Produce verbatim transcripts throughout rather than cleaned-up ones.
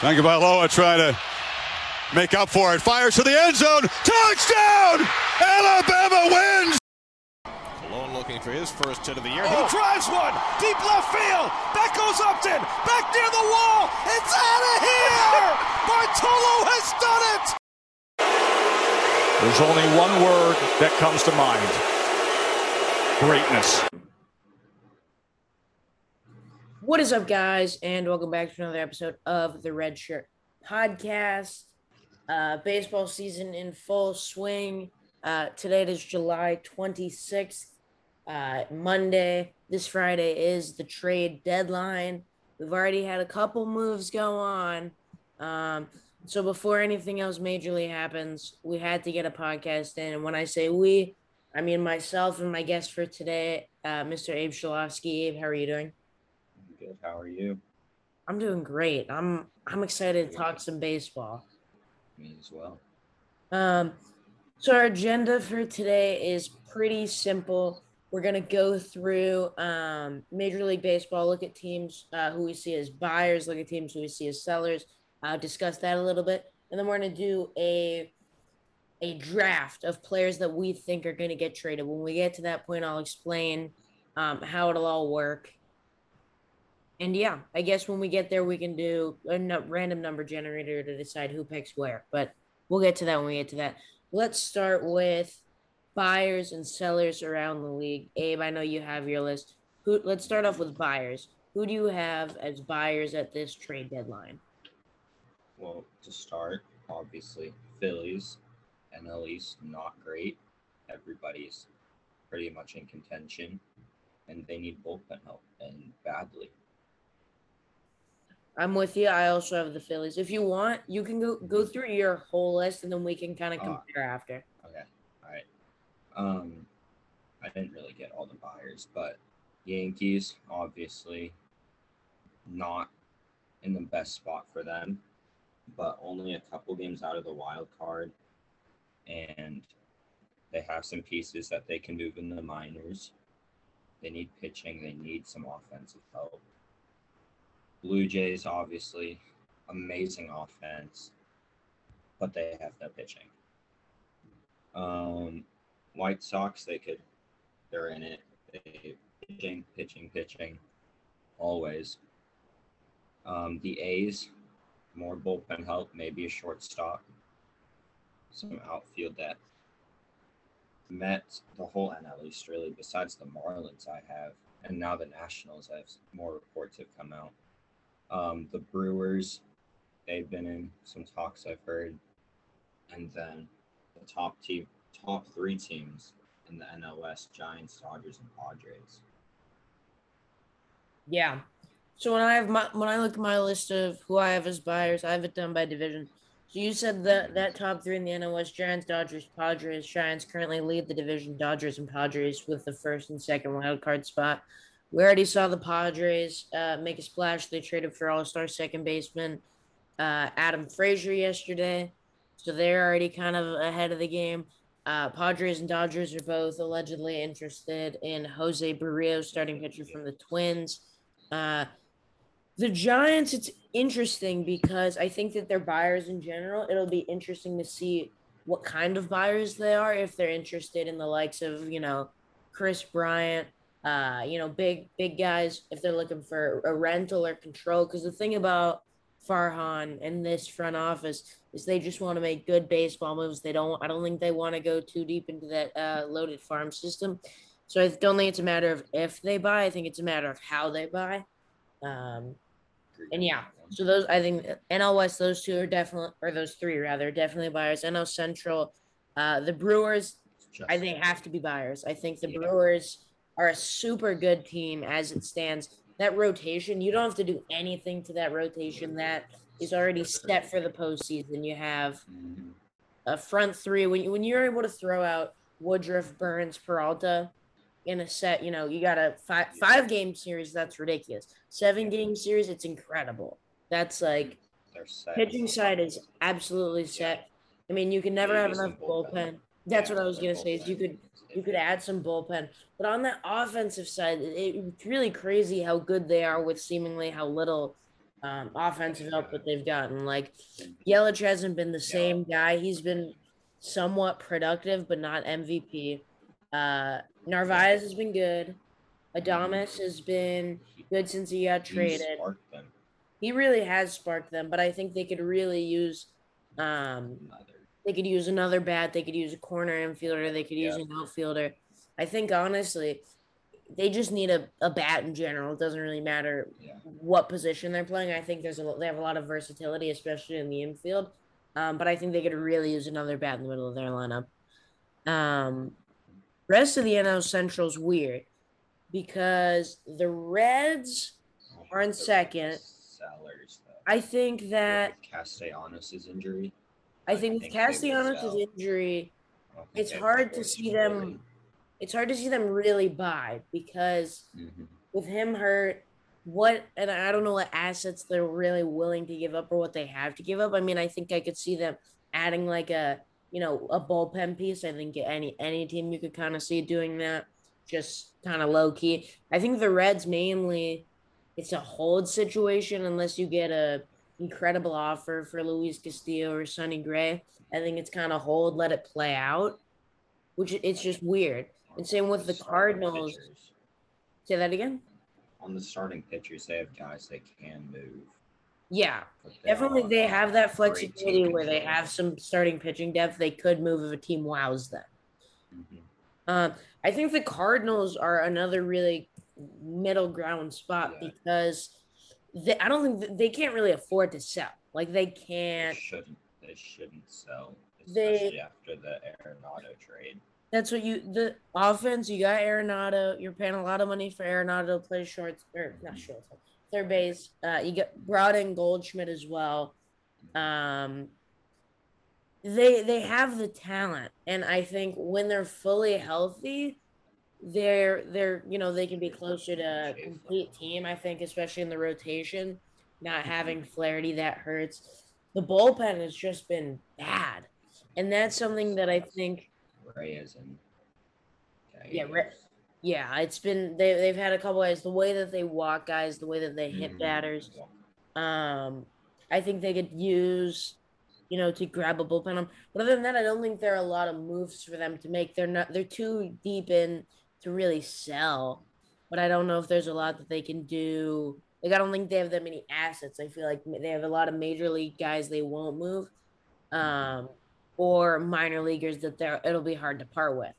Tagovailoa trying to make up for it. Fires to the end zone. Touchdown! Alabama wins! Cologne looking for his first hit of the year. Oh. He drives one. Deep left field. Back goes Upton. Back near the wall. It's out of here! Bartolo has done it! There's only one word that comes to mind. Greatness. What is up, guys, and welcome back to another episode of the Red Shirt Podcast. Uh, baseball season in full swing. Uh, today it is July twenty-sixth, uh, Monday. This Friday is the trade deadline. We've already had a couple moves go on. Um, so before anything else majorly happens, we had to get a podcast in. And when I say we, I mean myself and my guest for today, uh, Mister Abe Shelofsky. Abe, how are you doing? Good. How are you? I'm doing great. I'm I'm excited to talk some baseball. Me as well. Um, so our agenda for today is pretty simple. We're gonna go through um, Major League Baseball, look at teams uh, who we see as buyers, look at teams who we see as sellers. Uh, discuss that a little bit, and then we're gonna do a a draft of players that we think are gonna get traded. When we get to that point, I'll explain um, how it'll all work. And yeah, I guess when we get there, we can do a no- random number generator to decide who picks where. But we'll get to that when we get to that. Let's start with buyers and sellers around the league. Abe, I know you have your list. Who? Let's start off with buyers. Who do you have as buyers at this trade deadline? Well, to start, obviously, Phillies. N L East, not great. Everybody's pretty much in contention. And they need bullpen help, and badly. I'm with you. I also have the Phillies. If you want, you can go, go through your whole list, and then we can kind of compare uh, after. Okay. All right. Um, I didn't really get all the buyers, but Yankees, obviously, not in the best spot for them, but only a couple games out of the wild card, and they have some pieces that they can move in the minors. They need pitching. They need some offensive help. Blue Jays, obviously, amazing offense, but they have no pitching. Um, White Sox, they could, they're in it. They pitching, pitching, pitching, always. Um, the A's, more bullpen help, maybe a shortstop, some outfield depth. Mets, the whole N L East, really, besides the Marlins, I have, and now the Nationals, I have more reports have come out. Um, the Brewers, they've been in some talks I've heard. And then the top team, top three teams in the N L West, Giants, Dodgers, and Padres. Yeah. So when I have my, when I look at my list of who I have as buyers, I have it done by division. So you said that that top three in the N L West, Giants, Dodgers, Padres. Giants currently lead the division, Dodgers and Padres, with the first and second wild card spot. We already saw the Padres uh, make a splash. They traded for all-star second baseman uh, Adam Frazier yesterday. So they're already kind of ahead of the game. Uh, Padres and Dodgers are both allegedly interested in Jose Berrio, starting pitcher from the Twins. Uh, the Giants, it's interesting because I think that they're buyers in general. It'll be interesting to see what kind of buyers they are, if they're interested in the likes of, you know, Chris Bryant, Uh, you know, big, big guys, if they're looking for a rental or control. Because the thing about Farhan and this front office is they just want to make good baseball moves. They don't, I don't think they want to go too deep into that uh, loaded farm system. So I don't think it's a matter of if they buy. I think it's a matter of how they buy. Um, and yeah, so those, I think N L West, those two are definitely, or those three rather, definitely buyers. N L Central, uh, the Brewers, I think, have to be buyers. I think the yeah. Brewers are a super good team as it stands. That rotation, you don't have to do anything to that rotation. That is already set for the postseason. You have a front three. When, you, when you're able to throw out Woodruff, Burns, Peralta in a set, you know, you got a five, five-game series, that's ridiculous. Seven-game series, it's incredible. That's like pitching side is absolutely set. I mean, you can never have enough bullpen. That's what I was going to say is you could – You could add some bullpen. But on the offensive side, it, it's really crazy how good they are with seemingly how little um, offensive up that they've gotten. Like, Yelich hasn't been the same guy. He's been somewhat productive, but not M V P. Uh, Narvaez has been good. Adames has been good since he got traded. He really has sparked them, but I think they could really use um, they could use another bat. They could use a corner infielder. They could use yeah. an outfielder. I think, honestly, they just need a, a bat in general. It doesn't really matter yeah. what position they're playing. I think there's a, they have a lot of versatility, especially in the infield. Um, but I think they could really use another bat in the middle of their lineup. Um, rest of the N L Central's weird because the Reds are in second. Sellers, I think that Castellanos' injury. I think with Castellanos' injury, it's hard to see them. It's hard to see them really buy because mm-hmm. with him hurt, what and I don't know what assets they're really willing to give up or what they have to give up. I mean, I think I could see them adding like a you know a bullpen piece. I think any any team you could kind of see doing that, just kind of low key. I think the Reds mainly. It's a hold situation unless you get a incredible offer for Luis Castillo or Sonny Gray. I think it's kind of hold, let it play out, which it's just weird. And same with the Cardinals. Say that again? On the starting pitchers, they have guys that can move. Yeah, definitely they have that flexibility where they have some starting pitching depth. They could move if a team wows them. Mm-hmm. Uh, I think the Cardinals are another really – middle ground spot yeah. because they, I don't think th- they can't really afford to sell. Like they can't. They shouldn't, they shouldn't sell, especially they, after the Arenado trade. That's what you the offense. You got Arenado. You're paying a lot of money for Arenado to play short or not short third base. Uh, you got brought in Goldschmidt as well. Um, they they have the talent, and I think when they're fully healthy. They're they're you know they can be closer to a complete team, I think, especially in the rotation. Not having Flaherty, that hurts. The bullpen has just been bad, and that's something that I think. Reyes and yeah, Re- yeah, it's been they they've had a couple guys. The way that they walk guys, the way that they hit mm-hmm. batters, um, I think they could use. You know, to grab a bullpen. But other than that, I don't think there are a lot of moves for them to make. They're not. They're too deep in to really sell. But I don't know if there's a lot that they can do. Like I don't think they have that many assets. I feel like they have a lot of major league guys they won't move, um, or minor leaguers that they're. It'll be hard to part with.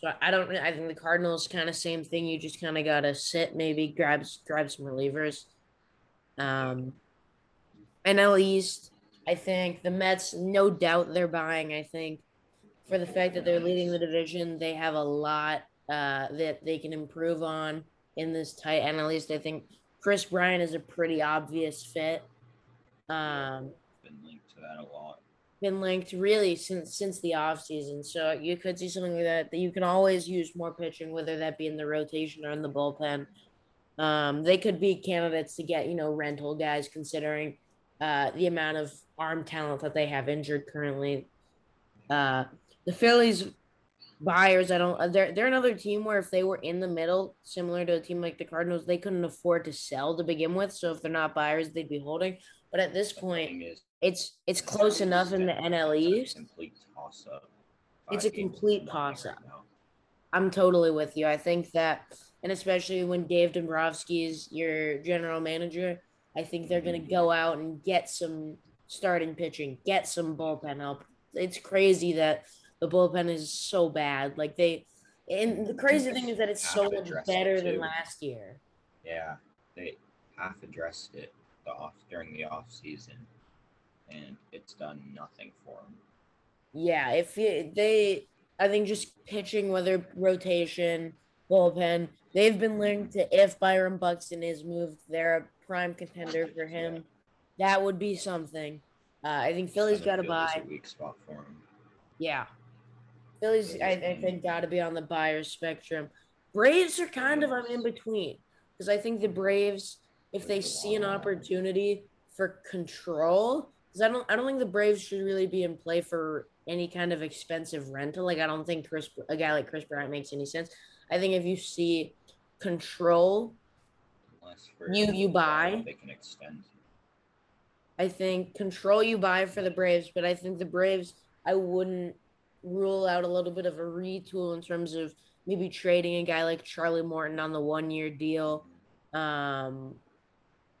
So I don't. I think the Cardinals kind of same thing. You just kind of gotta sit, maybe grab grab some relievers. Um, N L East. I think the Mets, no doubt they're buying, I think, for the fact that they're leading the division. They have a lot uh, that they can improve on in this tight N L East. I think Chris Bryant is a pretty obvious fit. Um, been linked to that a lot. Been linked really since since the offseason. So you could see something like that, that you can always use more pitching, whether that be in the rotation or in the bullpen. Um, they could be candidates to get, you know, rental guys considering – Uh, the amount of arm talent that they have injured currently. Uh, the Phillies buyers, I don't. They're they're another team where if they were in the middle, similar to a team like the Cardinals, they couldn't afford to sell to begin with. So if they're not buyers, they'd be holding. But at this point, it's it's close enough in the N L East. It's a complete toss up. I'm totally with you. I think that, and especially when Dave Dombrowski is your general manager. I think they're going to go out and get some starting pitching, get some bullpen help. It's crazy that the bullpen is so bad. Like they, and the crazy thing is that it's so much better than last year. Yeah, they half addressed it the off during the off season, and it's done nothing for them. Yeah, if you, they, I think just pitching, whether rotation, bullpen, they've been linked to if Byron Buxton is moved, they're prime contender for him. Yeah. That would be something. Uh, I think Philly's got to buy. A weak spot for him. Yeah. Philly's, I, I think, got to be on the buyer's spectrum. Braves are kind of I'm in between because I think the Braves, if they see an opportunity for control, because I don't, I don't think the Braves should really be in play for any kind of expensive rental. Like I don't think Chris, a guy like Chris Bryant makes any sense. I think if you see control. You you buy. They can extend. I think control you buy for the Braves, but I think the Braves, I wouldn't rule out a little bit of a retool in terms of maybe trading a guy like Charlie Morton on the one-year deal. Um,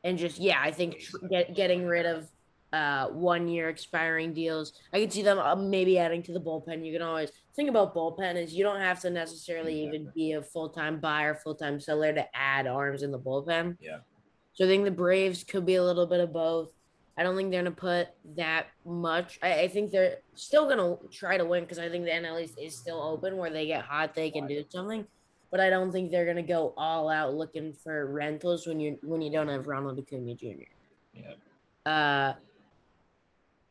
and just, yeah, I think tr- get, getting rid of uh, one-year expiring deals. I could see them uh, maybe adding to the bullpen. You can always think about bullpen is you don't have to necessarily yeah. even be a full-time buyer, full-time seller to add arms in the bullpen. Yeah. So I think the Braves could be a little bit of both. I don't think they're going to put that much. I, I think they're still going to try to win because I think the N L East is still open where they get hot, they can do something. But I don't think they're going to go all out looking for rentals when you when you don't have Ronald Acuna Junior Yeah. Uh,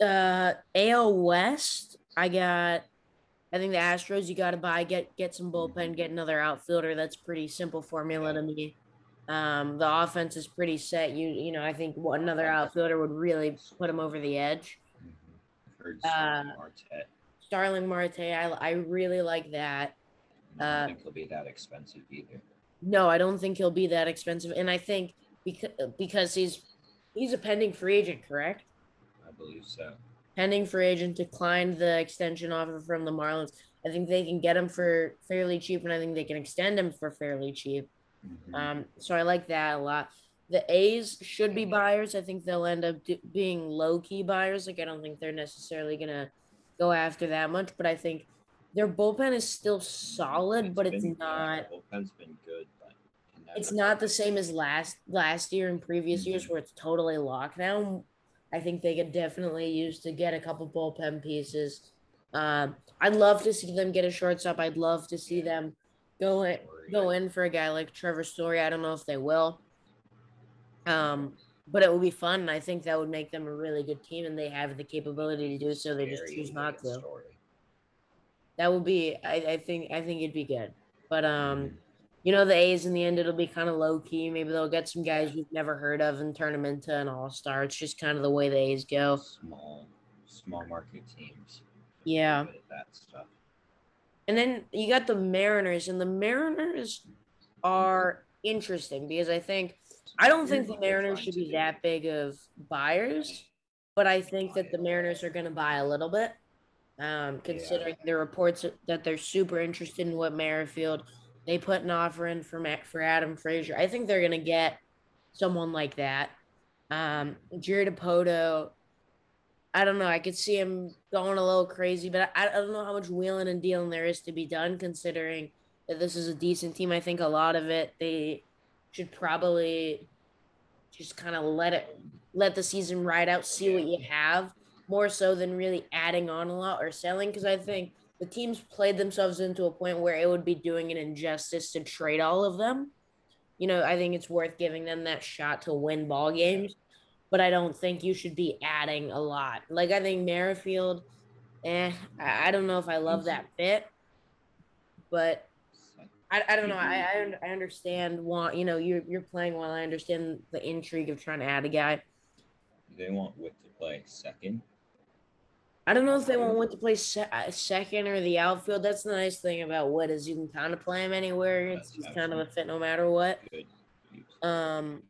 uh, A L West, I got – I think the Astros you got to buy, get get some bullpen, get another outfielder. That's pretty simple formula to me. Um, the offense is pretty set. You you know, I think another outfielder would really put him over the edge. Mm-hmm. Starling uh, Marte. Starling Marte, I, I really like that. Uh, I don't think he'll be that expensive either. No, I don't think he'll be that expensive. And I think because, because he's he's a pending free agent, correct? I believe so. Pending free agent, declined the extension offer from the Marlins. I think they can get him for fairly cheap, and I think they can extend him for fairly cheap. Mm-hmm. Um, so I like that a lot. The A's should be buyers. I think they'll end up do- being low-key buyers. Like, I don't think they're necessarily going to go after that much, but I think their bullpen is still solid, it's but it's been, not yeah, – bullpen's been good, but it's not the same as last last year and previous mm-hmm. years where it's totally locked down. I think they could definitely use to get a couple bullpen pieces. Um, I'd love to see them get a shortstop. I'd love to see them go in, go in for a guy like Trevor Story. I don't know if they will, um, but it would be fun, and I think that would make them a really good team, and they have the capability to do so. They just choose not to. That would be, I, I think, I think it'd be good. But um, you know, the A's in the end, it'll be kind of low key. Maybe they'll get some guys you've never heard of and turn them into an all star. It's just kind of the way the A's go. Small, small market teams. Yeah. That stuff. And then you got the Mariners, and the Mariners are interesting because I think – I don't think the Mariners should be that big of buyers, but I think that the Mariners are going to buy a little bit, um, considering yeah. the reports that they're super interested in Whit Merrifield. They put an offer in for, Mac, for Adam Frazier. I think they're going to get someone like that. Um, Jerry DiPoto – I don't know. I could see him going a little crazy, but I, I don't know how much wheeling and dealing there is to be done, considering that this is a decent team. I think a lot of it, they should probably just kind of let it, let the season ride out, see what you have, more so than really adding on a lot or selling, because I think the teams played themselves into a point where it would be doing an injustice to trade all of them. You know, I think it's worth giving them that shot to win ball games. But I don't think you should be adding a lot. Like, I think Merrifield, eh, I, I don't know if I love that fit. But I, I don't know. I I understand, want, you know, you're, you're playing well. I understand the intrigue of trying to add a guy. They want Whit to play second. I don't know if they want Whit to play se- second or the outfield. That's the nice thing about Whit is you can kind of play him anywhere. It's he's kind of a fit no matter what. Um,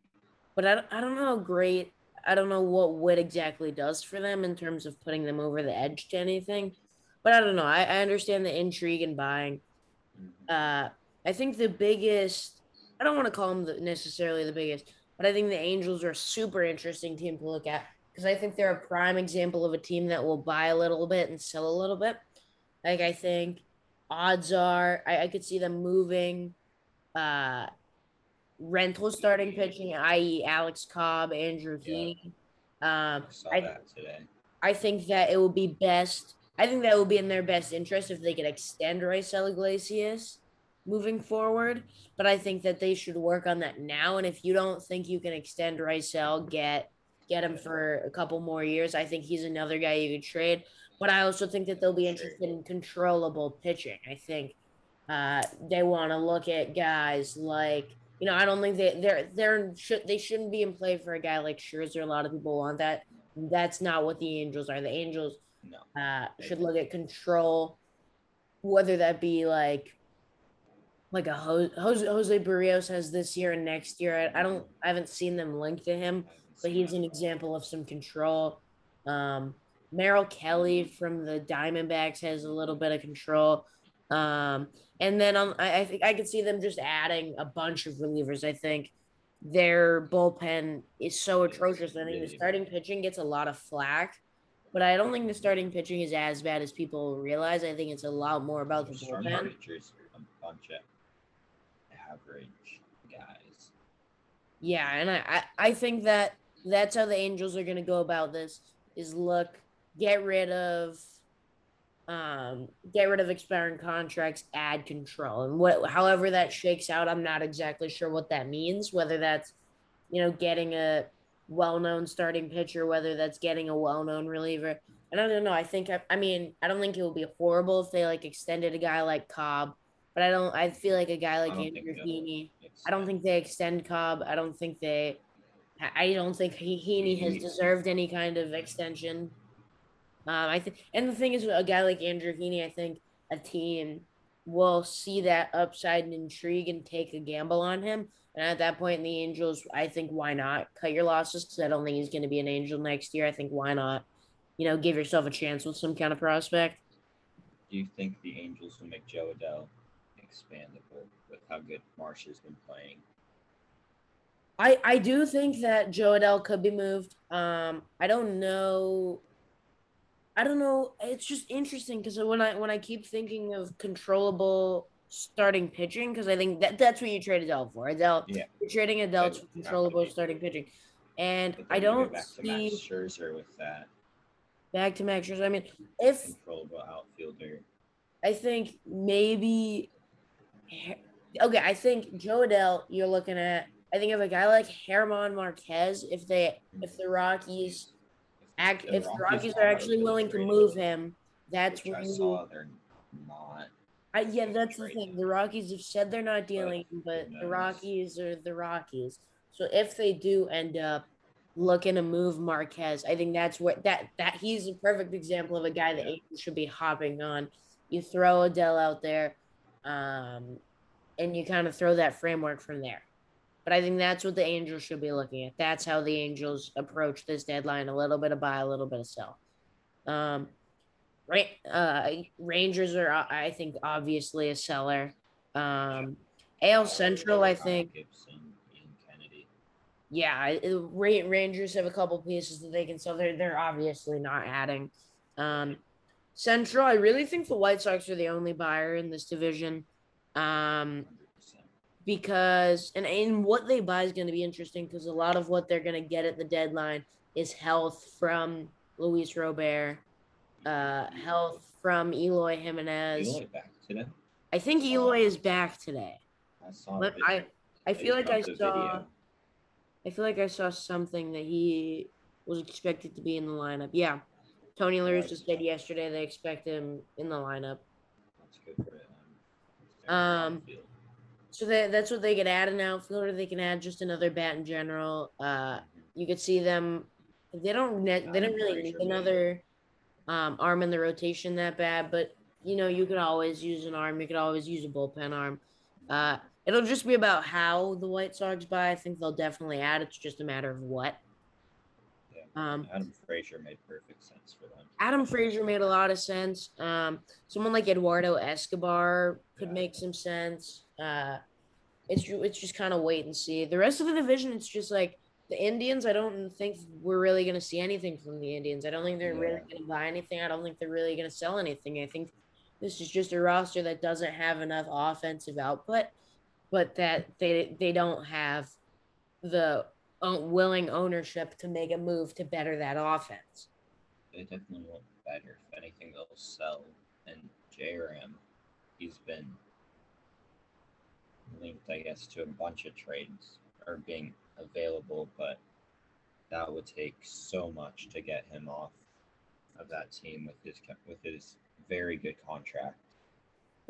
But I, I don't know how great – I don't know what Whit exactly does for them in terms of putting them over the edge to anything. But I don't know. I, I understand the intrigue in buying. Uh, I think the biggest – I don't want to call them the, necessarily the biggest, but I think the Angels are a super interesting team to look at because I think they're a prime example of a team that will buy a little bit and sell a little bit. Like, I think odds are I, – I could see them moving uh, – rental starting pitching, that is. Alex Cobb, Andrew Heaney. Yeah. Um, I saw I, that today. I think that it would be best. I think that would be in their best interest if they could extend Raisel Iglesias moving forward. But I think that they should work on that now. And if you don't think you can extend Raisel, get get him for a couple more years. I think he's another guy you could trade. But I also think that they'll be interested in controllable pitching. I think uh, they want to look at guys like. You know, I don't think they they're they're should they shouldn't be in play for a guy like Scherzer. A lot of people want that. That's not what the Angels are. The Angels no, uh, should look at control, whether that be like like a Jose, Jose Barrios has this year and next year. I, I don't I haven't seen them linked to him, but he's an example of some control. Um, Merrill Kelly from the Diamondbacks has a little bit of control. Um, and then on, I, I think I could see them just adding a bunch of relievers. I think their bullpen is so atrocious. I think the starting pitching gets a lot of flack, but I don't think the starting pitching is as bad as people realize. I think it's a lot more about the bullpen. A bunch of average guys. Yeah, and I, I, I think that that's how the Angels are going to go about this is look, get rid of um, get rid of expiring contracts, add control. And what, however that shakes out, I'm not exactly sure what that means, whether that's, you know, getting a well-known starting pitcher, whether that's getting a well-known reliever. And I don't know. I think, I, I mean, I don't think it would be horrible if they, like, extended a guy like Cobb. But I don't – I feel like a guy like Andrew Heaney, I don't think they extend Cobb. I don't think they – I don't think Heaney has deserved any kind of extension. Um, I think, and the thing is, a guy like Andrew Heaney, I think a team will see that upside and intrigue and take a gamble on him. And at that point in the Angels, I think why not cut your losses because I don't think he's going to be an Angel next year. I think why not, you know, give yourself a chance with some kind of prospect. Do you think the Angels will make Joe Adele expandable with how good Marsh has been playing? I, I do think that Joe Adele could be moved. Um, I don't know. I don't know. It's just interesting because when I when I keep thinking of controllable starting pitching, because I think that that's what you trade Adele for. Adele, yeah. You're trading Adele for controllable starting pitching, and I don't back see to Max Scherzer with that. Back to Max Scherzer. I mean, if controllable outfielder, I think maybe. Okay, I think Joe Adele, you're looking at, I think of a guy like Germán Marquez, if they, if the Rockies act, if the Rockies are actually willing to move him, that's what you saw. They're not. I, yeah, that's the thing. The Rockies have said they're not dealing, but the Rockies are the Rockies. So if they do end up looking to move Marquez, I think that's what that that he's a perfect example of a guy that Angels should be hopping on. You throw Adele out there. Um, and you kind of throw that framework from there. But I think that's what the Angels should be looking at. That's how the Angels approach this deadline, a little bit of buy, a little bit of sell. Um, right, uh, Rangers are, I think, obviously a seller. Um, A L Central, I think. Gibson and Kennedy. Yeah, Rangers have a couple pieces that they can sell. They're, they're obviously not adding. Um Central, I really think the White Sox are the only buyer in this division um, because – and and what they buy is going to be interesting because a lot of what they're going to get at the deadline is health from Luis Robert, uh, health from Eloy Jimenez. Eloy back today? I think Eloy is back today. I saw but I, I feel like I saw – I feel like I saw something that he was expected to be in the lineup. Yeah. Tony Lewis just said yesterday they expect him in the lineup. That's good for him. Um, so they, that's what they could add an outfielder. They can add just another bat in general. Uh, you could see them. They don't. They don't really need another um, arm in the rotation that bad. But you know, you could always use an arm. You could always use a bullpen arm. Uh, it'll just be about how the White Sox buy. I think they'll definitely add. It's just a matter of what. Um, Adam Frazier made perfect sense for them. Adam Frazier made a lot of sense. Um, someone like Eduardo Escobar could yeah. make some sense. Uh, it's it's just kind of wait and see. The rest of the division, it's just like the Indians. I don't think we're really going to see anything from the Indians. I don't think they're yeah. really going to buy anything. I don't think they're really going to sell anything. I think this is just a roster that doesn't have enough offensive output, but that they they don't have the willing ownership to make a move to better that offense. They definitely won't better. If anything, they'll sell. And J R M, he's been linked, I guess, to a bunch of trades or being available, but that would take so much to get him off of that team with his with his very good contract.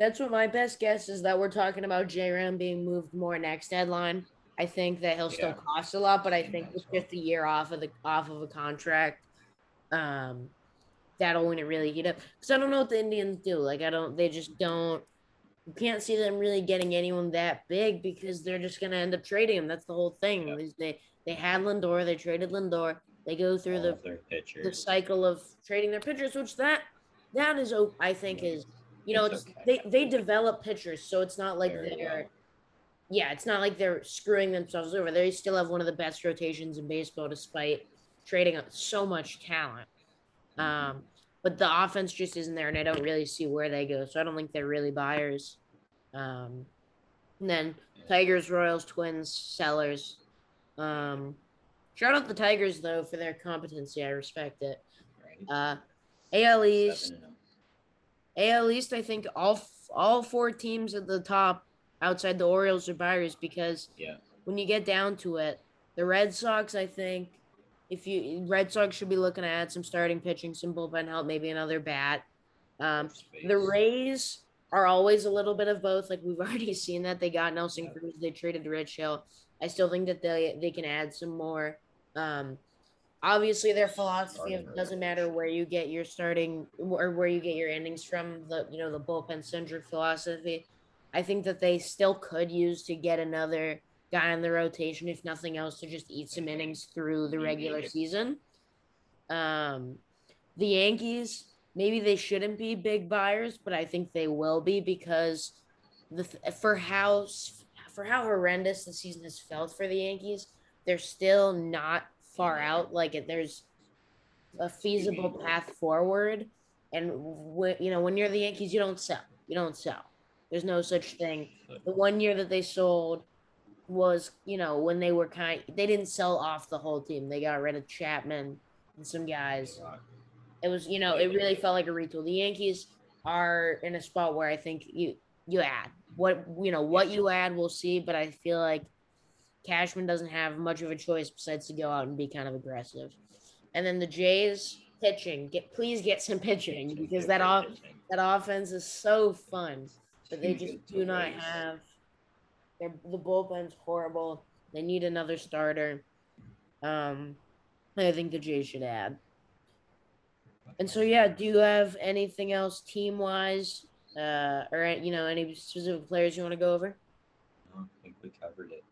That's what my best guess is, that we're talking about J R M being moved more next deadline. I think that he'll still yeah. cost a lot, but I think it's just a year off of the off of a contract. Um, that'll when it really heat up. Because I don't know what the Indians do. Like I don't, they just don't. You can't see them really getting anyone that big because they're just gonna end up trading them. That's the whole thing. Yeah. They They had Lindor. They traded Lindor. They go through the, the cycle of trading their pitchers, which that that is, I think, yeah. is, you know, it's it's, okay. they, they develop pitchers, so it's not like Very they're, well. yeah, it's not like they're screwing themselves over. They still have one of the best rotations in baseball despite trading up so much talent. Mm-hmm. Um, but the offense just isn't there, and I don't really see where they go, so I don't think they're really buyers. Um, and then Tigers, Royals, Twins, Sellers. Um, shout out the Tigers, though, for their competency. I respect it. Uh, A L East, A L East, I think all all four teams at the top outside the Orioles are buyers because yeah. when you get down to it, the Red Sox, I think, if you Red Sox should be looking to add some starting pitching, some bullpen help, maybe another bat. Um, the Rays are always a little bit of both. Like, we've already seen that. They got Nelson yeah. Cruz. They traded Rich Hill. I still think that they they can add some more. Um, obviously, their philosophy of doesn't matter where you get your starting or where you get your innings from, the you know the bullpen-centric philosophy. I think that they still could use to get another guy in the rotation, if nothing else, to just eat some innings through the regular season. Um, the Yankees, maybe they shouldn't be big buyers, but I think they will be because the for how for how horrendous the season has felt for the Yankees, they're still not far out. Like, there's a feasible path forward. And, w- you know, when you're the Yankees, you don't sell. You don't sell. There's no such thing. The one year that they sold was, you know, when they were kind – they didn't sell off the whole team. They got rid of Chapman and some guys. It was, you know, it really felt like a retool. The Yankees are in a spot where I think you you add. What you know, what you add, we'll see. But I feel like Cashman doesn't have much of a choice besides to go out and be kind of aggressive. And then the Jays pitching. Get please get some pitching because that off that offense is so fun, but they just do not have. Their the bullpen's horrible. They need another starter. Um, I think the Jays should add. And so yeah, do you have anything else team wise? Uh, or, you know, any specific players you want to go over? I don't think we covered it.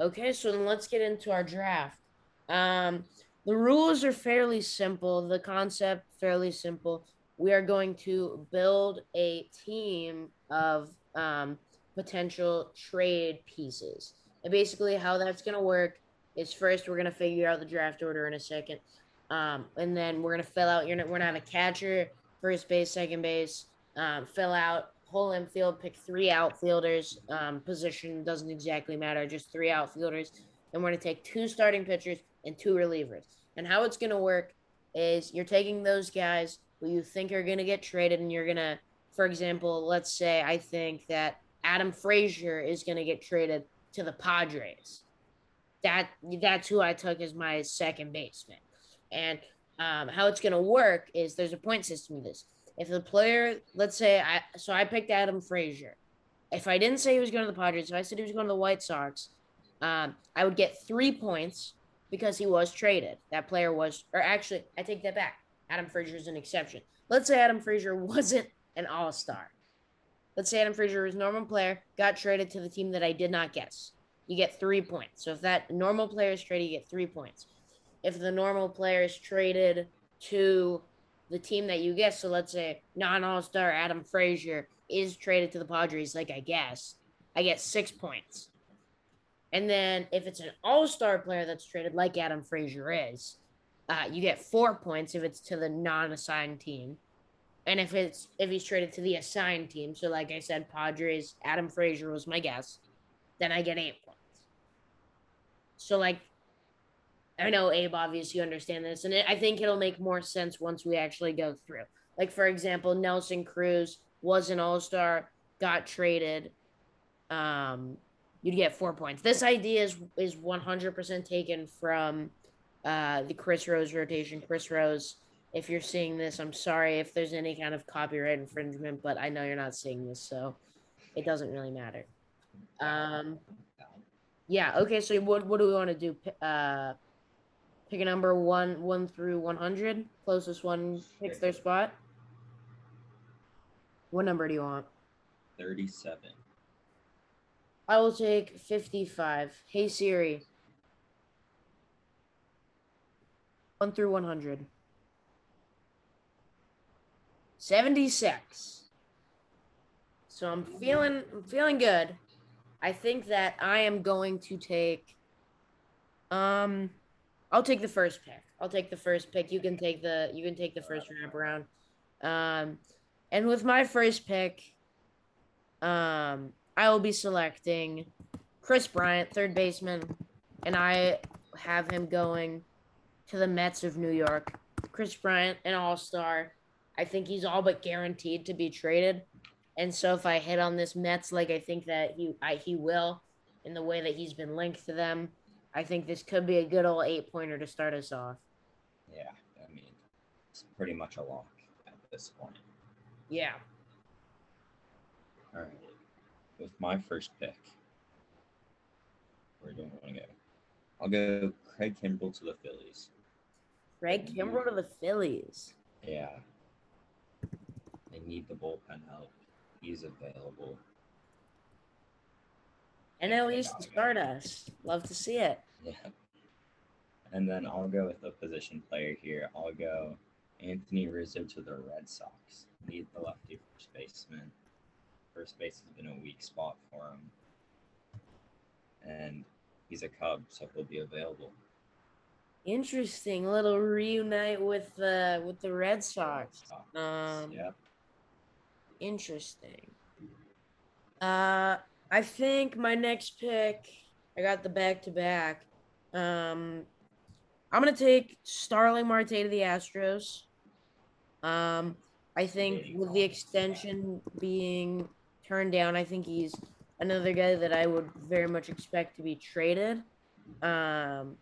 Okay, so then let's get into our draft. Um, the rules are fairly simple. The concept, fairly simple. We are going to build a team of um, potential trade pieces. And basically how that's going to work is first we're going to figure out the draft order in a second. Um, and then we're going to fill out – you're not, we're going to have a catcher, first base, second base – Um, fill out whole infield, pick three outfielders. Um, position doesn't exactly matter, just three outfielders. And we're going to take two starting pitchers and two relievers. And how it's going to work is you're taking those guys who you think are going to get traded, and you're going to, for example, let's say I think that Adam Frazier is going to get traded to the Padres. That that's who I took as my second baseman. And um, how it's going to work is there's a point system to this. If the player, let's say, I so I picked Adam Frazier. If I didn't say he was going to the Padres, if I said he was going to the White Sox, um, I would get three points because he was traded. That player was, or actually, I take that back. Adam Frazier is an exception. Let's say Adam Frazier wasn't an all-star. Let's say Adam Frazier was a normal player, got traded to the team that I did not guess. You get three points. So if that normal player is traded, you get three points. If the normal player is traded to the team that you guess, so let's say non-all-star Adam Frazier is traded to the Padres, like I guess, I get six points. And then if it's an all-star player that's traded, like Adam Frazier is, uh, you get four points if it's to the non-assigned team. And if it's if he's traded to the assigned team, so like I said, Padres, Adam Frazier was my guess, then I get eight points. So like, I know, Abe, obviously you understand this, and it, I think it'll make more sense once we actually go through. Like, for example, Nelson Cruz was an all-star, got traded. Um, you'd get four points. This idea is is one hundred percent taken from uh, the Chris Rose rotation. Chris Rose, if you're seeing this, I'm sorry if there's any kind of copyright infringement, but I know you're not seeing this, so it doesn't really matter. Um, yeah, okay, so what, what do we want to do? Uh, Pick a number one, one through one hundred. Closest one picks their spot. What number do you want? Thirty-seven. I will take fifty-five. Hey Siri, one through one hundred. seventy-six. So I'm feeling I'm feeling good. I think that I am going to take um I'll take the first pick. I'll take the first pick. You can take the you can take the first wraparound. Um and with my first pick, um I will be selecting Chris Bryant, third baseman, and I have him going to the Mets of New York. Chris Bryant, an all-star. I think he's all but guaranteed to be traded. And so if I hit on this Mets, like I think that he I, he will, in the way that he's been linked to them, I think this could be a good old eight-pointer to start us off. Yeah, I mean, it's pretty much a lock at this point. Yeah. All right. With my first pick, where do I want to go? I'll go Craig Kimbrell to the Phillies. Craig Kimbrell to the Phillies? Yeah. They need the bullpen help. He's available. And at least start us. Love to see it. Yeah. And then I'll go with the position player here. I'll go Anthony Rizzo to the Red Sox. Need the lefty first baseman. First base has been a weak spot for him. And he's a Cub, so he'll be available. Interesting little reunite with the uh, with the Red Sox. Red Sox. Um, yeah. Interesting. Uh, I think my next pick, I got the back-to-back. Um, I'm going to take Starling Marte to the Astros. Um, I think with the extension being turned down, I think he's another guy that I would very much expect to be traded. Um,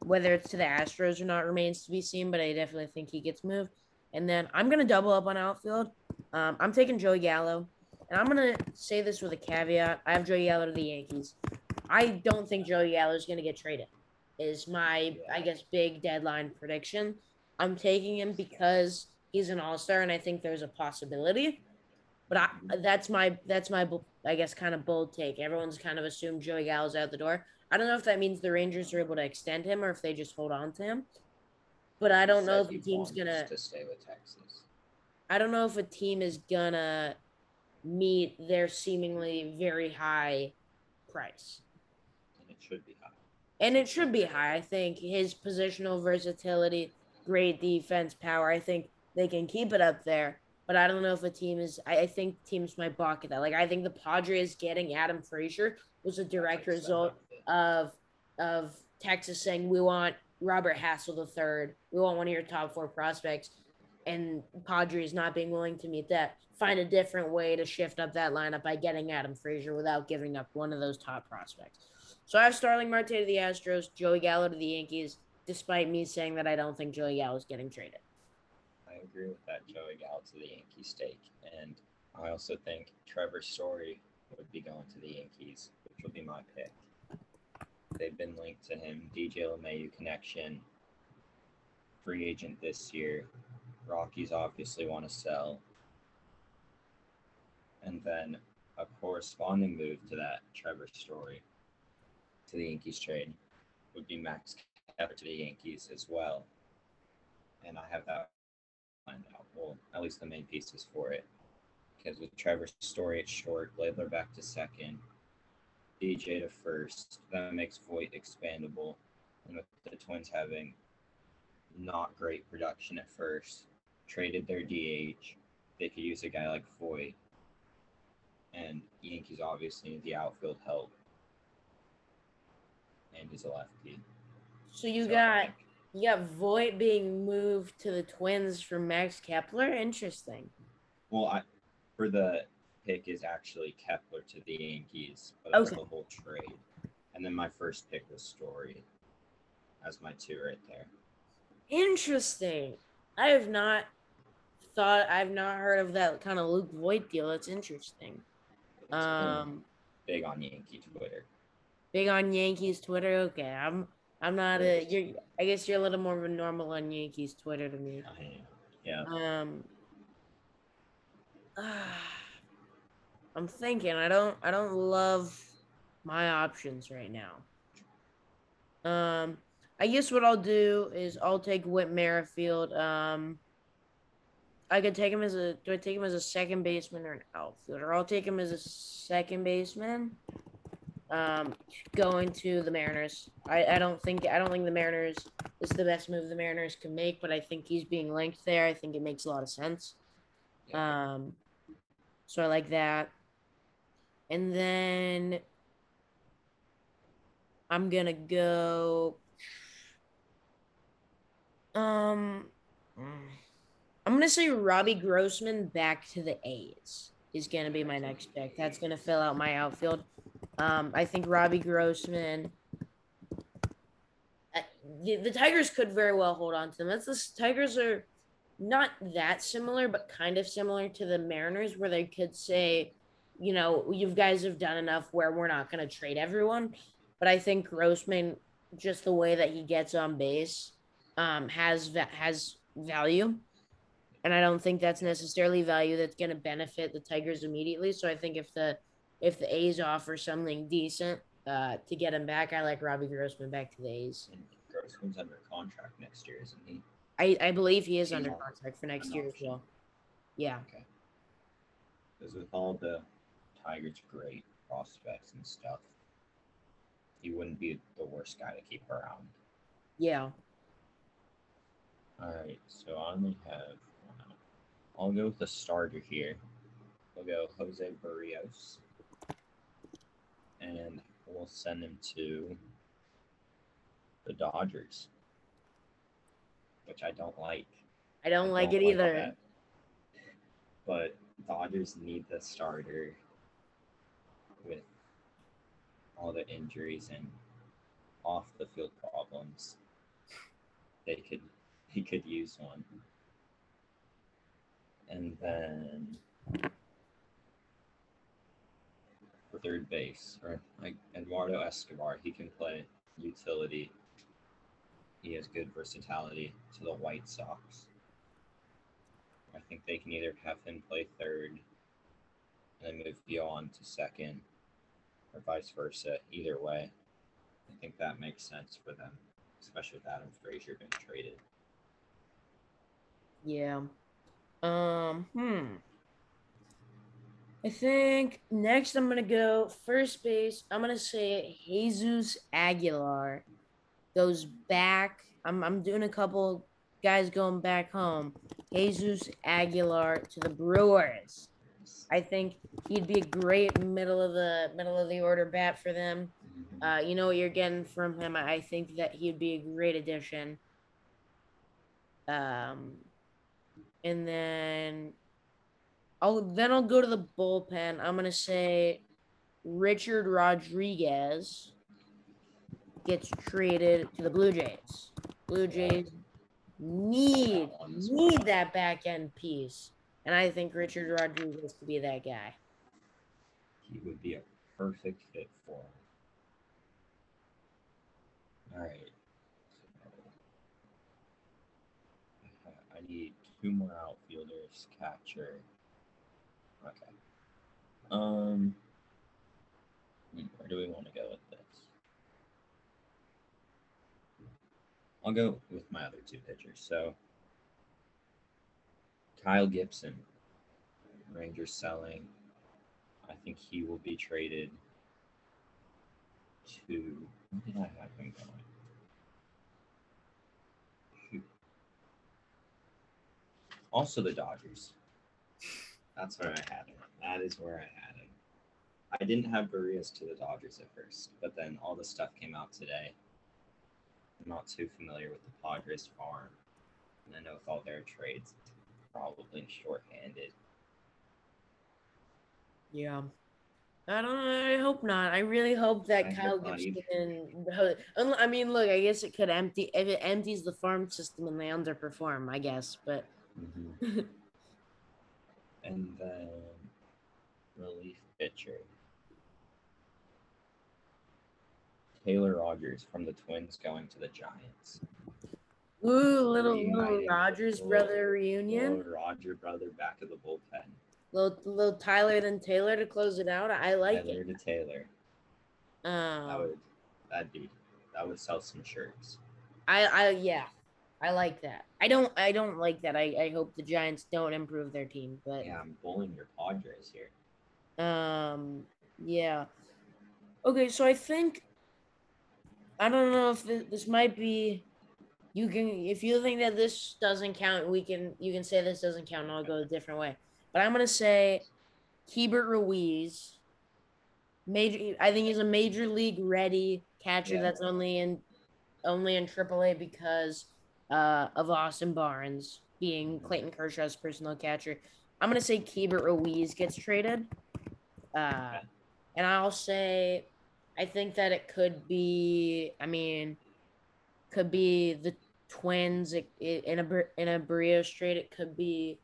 whether it's to the Astros or not remains to be seen, but I definitely think he gets moved. And then I'm going to double up on outfield. Um, I'm taking Joey Gallo, and I'm going to say this with a caveat. I have Joey Gallo to the Yankees. I don't think Joey Gallo is going to get traded is my, I guess, big deadline prediction. I'm taking him because he's an all-star, and I think there's a possibility. But I, that's my, that's my I guess, kind of bold take. Everyone's kind of assumed Joey Gallo's out the door. I don't know if that means the Rangers are able to extend him or if they just hold on to him. But I don't know if the team's going to stay with Texas. I don't know if a team is gonna meet their seemingly very high price. And it should be high. And it should be high. I think his positional versatility, great defense, power, I think they can keep it up there. But I don't know if a team is – I think teams might balk at that. Like, I think the Padres getting Adam Frazier was a direct result of of Texas saying, we want Robert Hassel the third. We want one of your top four prospects. And Padres not being willing to meet that, find a different way to shift up that lineup by getting Adam Frazier without giving up one of those top prospects. So I have Starling Marte to the Astros, Joey Gallo to the Yankees, despite me saying that I don't think Joey Gallo is getting traded. I agree with that Joey Gallo to the Yankees stake. And I also think Trevor Story would be going to the Yankees, which will be my pick. They've been linked to him, D J LeMahieu connection, free agent this year. Rockies obviously want to sell. And then a corresponding move to that Trevor Story to the Yankees trade would be Max Scherzer to the Yankees as well. And I have that planned out. Well, at least the main pieces for it. Because with Trevor Story at short, Bladler back to second, D J to first, that makes Voit expandable. And with the Twins having not great production at first, traded their D H. They could use a guy like Foy. And Yankees obviously need the outfield help. And he's a lefty. So you so got you got Voit being moved to the Twins for Max Kepler. Interesting. Well, I for the pick is actually Kepler to the Yankees, but okay. For the whole trade. And then my first pick was Story as my two right there. Interesting. I have not thought, I've not heard of that kind of Luke Voit deal. That's interesting. Um, big on Yankee Twitter. Big on Yankees Twitter. Okay, I'm. I'm not a. You're. I guess you're a little more of a normal on Yankees Twitter to me. I am. Yeah. Um. Uh, I'm thinking. I don't. I don't love my options right now. Um. I I guess what I'll do is I'll take Whit Merrifield. Um, I could take him as a – do I take him as a second baseman or an outfielder? I'll take him as a second baseman um, going to the Mariners. I, I don't think – I don't think the Mariners – is the best move the Mariners can make, but I think he's being linked there. I think it makes a lot of sense. Um, so I like that. And then I'm going to go – um. I'm going to say Robbie Grossman back to the A's is going to be my next pick. That's going to fill out my outfield. Um, I think Robbie Grossman uh, – the, the Tigers could very well hold on to them. That's the Tigers are not that similar, but kind of similar to the Mariners, where they could say, you know, you guys have done enough where we're not going to trade everyone. But I think Grossman, just the way that he gets on base, um, has has value. And I don't think that's necessarily value that's going to benefit the Tigers immediately. So I think if the if the A's offer something decent uh, to get him back, I like Robbie Grossman back to the A's. And Grossman's under contract next year, isn't he? I, I believe he is He's under contract for next year as well. Yeah. Okay. Because with all the Tigers' great prospects and stuff, he wouldn't be the worst guy to keep around. Yeah. All right. So I only have. I'll go with the starter here. We'll go Jose Barrios. And we'll send him to the Dodgers, which I don't like. I don't, I don't like it like either. That. But Dodgers need the starter with all the injuries and off-the-field problems. They could, he could use one. And then for third base, or like Eduardo Escobar, he can play utility. He has good versatility to the White Sox. I think they can either have him play third and then move Gio to second, or vice versa. Either way, I think that makes sense for them, especially with Adam Frazier being traded. Yeah. Um, hmm. I think next I'm going to go first base. I'm going to say Jesus Aguilar goes back. I'm I'm doing a couple guys going back home. Jesus Aguilar to the Brewers. I think he'd be a great middle of the middle of the order bat for them. Uh, you know what you're getting from him. I think that he'd be a great addition. Um And then I'll then I'll go to the bullpen. I'm gonna say Richard Rodriguez gets traded to the Blue Jays. Blue Jays need need that back end piece. And I think Richard Rodriguez could be that guy. He would be a perfect fit for him. All right. So, I need two more outfielders, catcher. Okay. Um, where do we want to go with this? I'll go with my other two pitchers. So, Kyle Gibson, Rangers selling. I think he will be traded to. Where did I have him going? Also the Dodgers. That's where I had him. That is where I had him. I didn't have Barrios to the Dodgers at first, but then all the stuff came out today. I'm not too familiar with the Padres farm. And I know with all their trades, it's probably shorthanded. Yeah. I don't know. I hope not. I really hope that I Kyle Gibson even... I mean, look, I guess it could empty if it empties the farm system and they underperform, I guess, but mm-hmm. And then relief pitcher Taylor Rogers from the Twins going to the Giants. Ooh, little little Rogers little, brother reunion. Little Roger brother back of the bullpen. Little little Tyler then Taylor to close it out. I like Taylor it. Taylor to Taylor. Um, that would that'd be that would sell some shirts. I, I yeah, I like that. I don't I don't like that. I, I hope the Giants don't improve their team. But yeah, I'm bullying your Padres here. Um. Yeah. Okay, so I think I don't know if this, this might be. You can, if you think that this doesn't count, we can. You can say this doesn't count, and I'll go a different way. But I'm gonna say, Keibert Ruiz. Major, I think he's a major league ready catcher yeah. that's only in, only in triple A because uh, of Austin Barnes being Clayton Kershaw's personal catcher. I'm gonna say Keibert Ruiz gets traded, uh, and I'll say, I think that it could be. I mean, could be the Twins it, it, in a in a Barrios trade. It could be